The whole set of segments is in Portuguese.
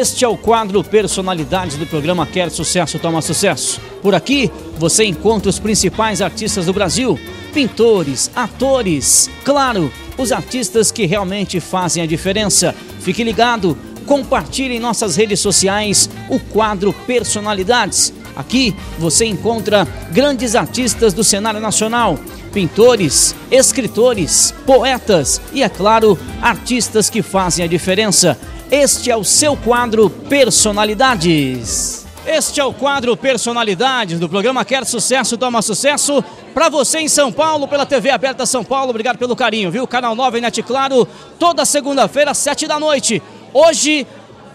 Este é o quadro Personalidades do programa Quer Sucesso Toma Sucesso. Por aqui você encontra os principais artistas do Brasil, pintores, atores, claro, os artistas que realmente fazem a diferença. Fique ligado, compartilhe em nossas redes sociais o quadro Personalidades. Aqui você encontra grandes artistas do cenário nacional, pintores, escritores, poetas e, é claro, artistas que fazem a diferença. Este é o seu quadro Personalidades. Este é o quadro Personalidades do programa Quer Sucesso, Toma Sucesso. Para você em São Paulo, pela TV Aberta São Paulo, obrigado pelo carinho, viu? Canal 9 e Net Claro, toda segunda-feira, 19h. Hoje,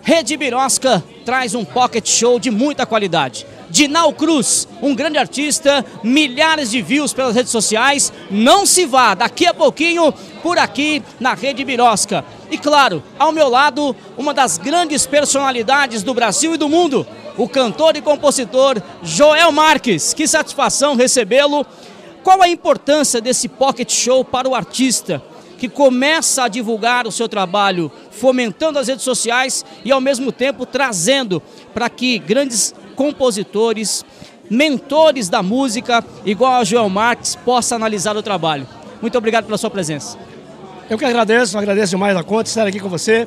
Rede Birosca traz um pocket show de muita qualidade. Dinal Cruz, um grande artista, milhares de views pelas redes sociais. Não se vá, daqui a pouquinho, por aqui na Rede Birosca. E claro, ao meu lado, uma das grandes personalidades do Brasil e do mundo, o cantor e compositor Joel Marques. Que satisfação recebê-lo. Qual a importância desse pocket show para o artista que começa a divulgar o seu trabalho, fomentando as redes sociais e ao mesmo tempo trazendo para que grandes compositores, mentores da música, igual a Joel Marques, possa analisar o trabalho? Muito obrigado pela sua presença. Eu que agradeço, mais a conta estar aqui com você.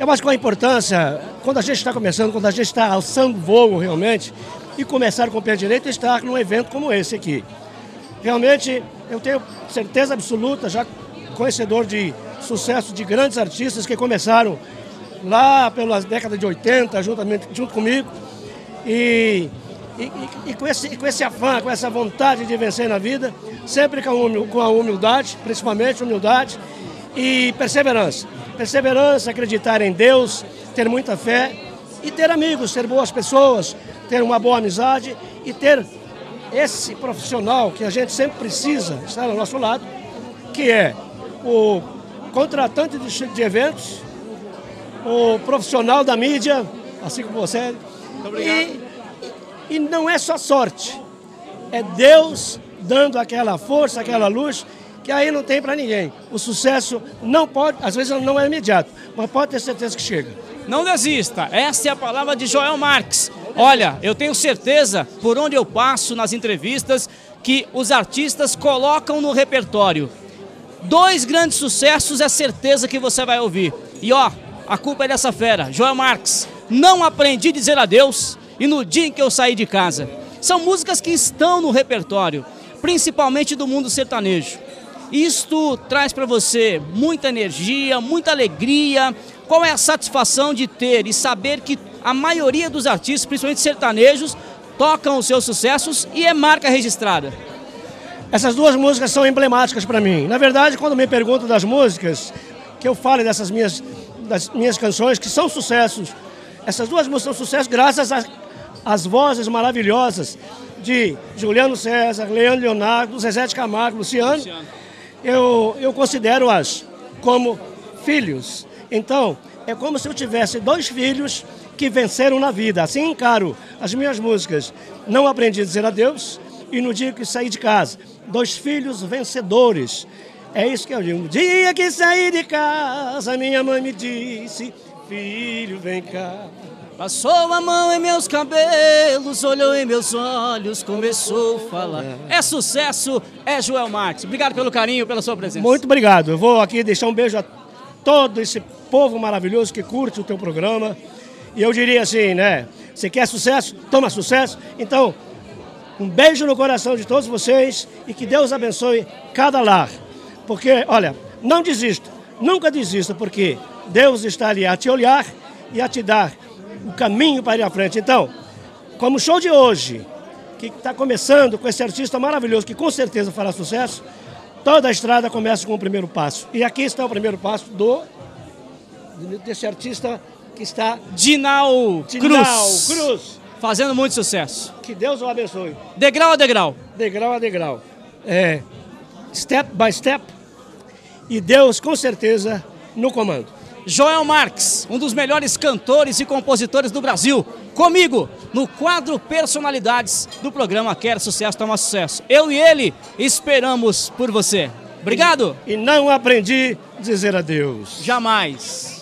Eu acho que a importância, quando a gente está começando, quando a gente está alçando voo realmente, e começar com o pé direito, estar num evento como esse aqui. Realmente, eu tenho certeza absoluta, já conhecedor de sucesso de grandes artistas que começaram lá pelas décadas de 80, junto comigo, com esse afã, com essa vontade de vencer na vida, sempre com a humildade, principalmente humildade e perseverança. Perseverança, acreditar em Deus, ter muita fé e ter amigos, ter boas pessoas, ter uma boa amizade e ter esse profissional que a gente sempre precisa estar ao nosso lado, que é o contratante de eventos, o profissional da mídia, assim como você. E não é só sorte, é Deus dando aquela força, aquela luz, que aí não tem para ninguém. O sucesso não pode, às vezes não é imediato, mas pode ter certeza que chega. Não desista, essa é a palavra de Joel Marques. Olha, eu tenho certeza, por onde eu passo nas entrevistas, que os artistas colocam no repertório. Dois grandes sucessos é certeza que você vai ouvir. E ó, a culpa é dessa fera, Joel Marques. Não aprendi a dizer adeus e no dia em que eu saí de casa. São músicas que estão no repertório, principalmente do mundo sertanejo. Isto traz para você muita energia, muita alegria. Qual é a satisfação de ter e saber que a maioria dos artistas, principalmente sertanejos, tocam os seus sucessos e é marca registrada? Essas duas músicas são emblemáticas para mim. Na verdade, quando me perguntam das músicas, que eu falo das minhas canções, que são sucessos. Essas duas músicas são sucesso graças às vozes maravilhosas de Juliano César, Leandro Leonardo, Zezé de Camargo, Luciano. Eu considero-as como filhos. Então, é como se eu tivesse dois filhos que venceram na vida. Assim encaro as minhas músicas. Não aprendi a dizer adeus e no dia que saí de casa. Dois filhos vencedores. É isso que eu digo. No dia que saí de casa, minha mãe me disse: filho, vem cá. Passou a mão em meus cabelos, olhou em meus olhos, começou a falar. É sucesso, é Joel Marques. Obrigado pelo carinho, pela sua presença. Muito obrigado. Eu vou aqui deixar um beijo a todo esse povo maravilhoso que curte o teu programa. E eu diria assim, né? Você quer sucesso? Toma sucesso. Então, um beijo no coração de todos vocês e que Deus abençoe cada lar. Porque, olha, não desista. Nunca desista, porque Deus está ali a te olhar e a te dar o caminho para ir à frente. Então, como o show de hoje, que está começando com esse artista maravilhoso, que com certeza fará sucesso, toda a estrada começa com o primeiro passo. E aqui está o primeiro passo desse artista que está... Dinal Cruz. Fazendo muito sucesso. Que Deus o abençoe. Degrau a degrau. Degrau a degrau. É, step by step. E Deus, com certeza, no comando. Joel Marques, um dos melhores cantores e compositores do Brasil, comigo no quadro Personalidades do programa Quer Sucesso, Toma Sucesso. Eu e ele esperamos por você. Obrigado! E não aprendi a dizer adeus. Jamais.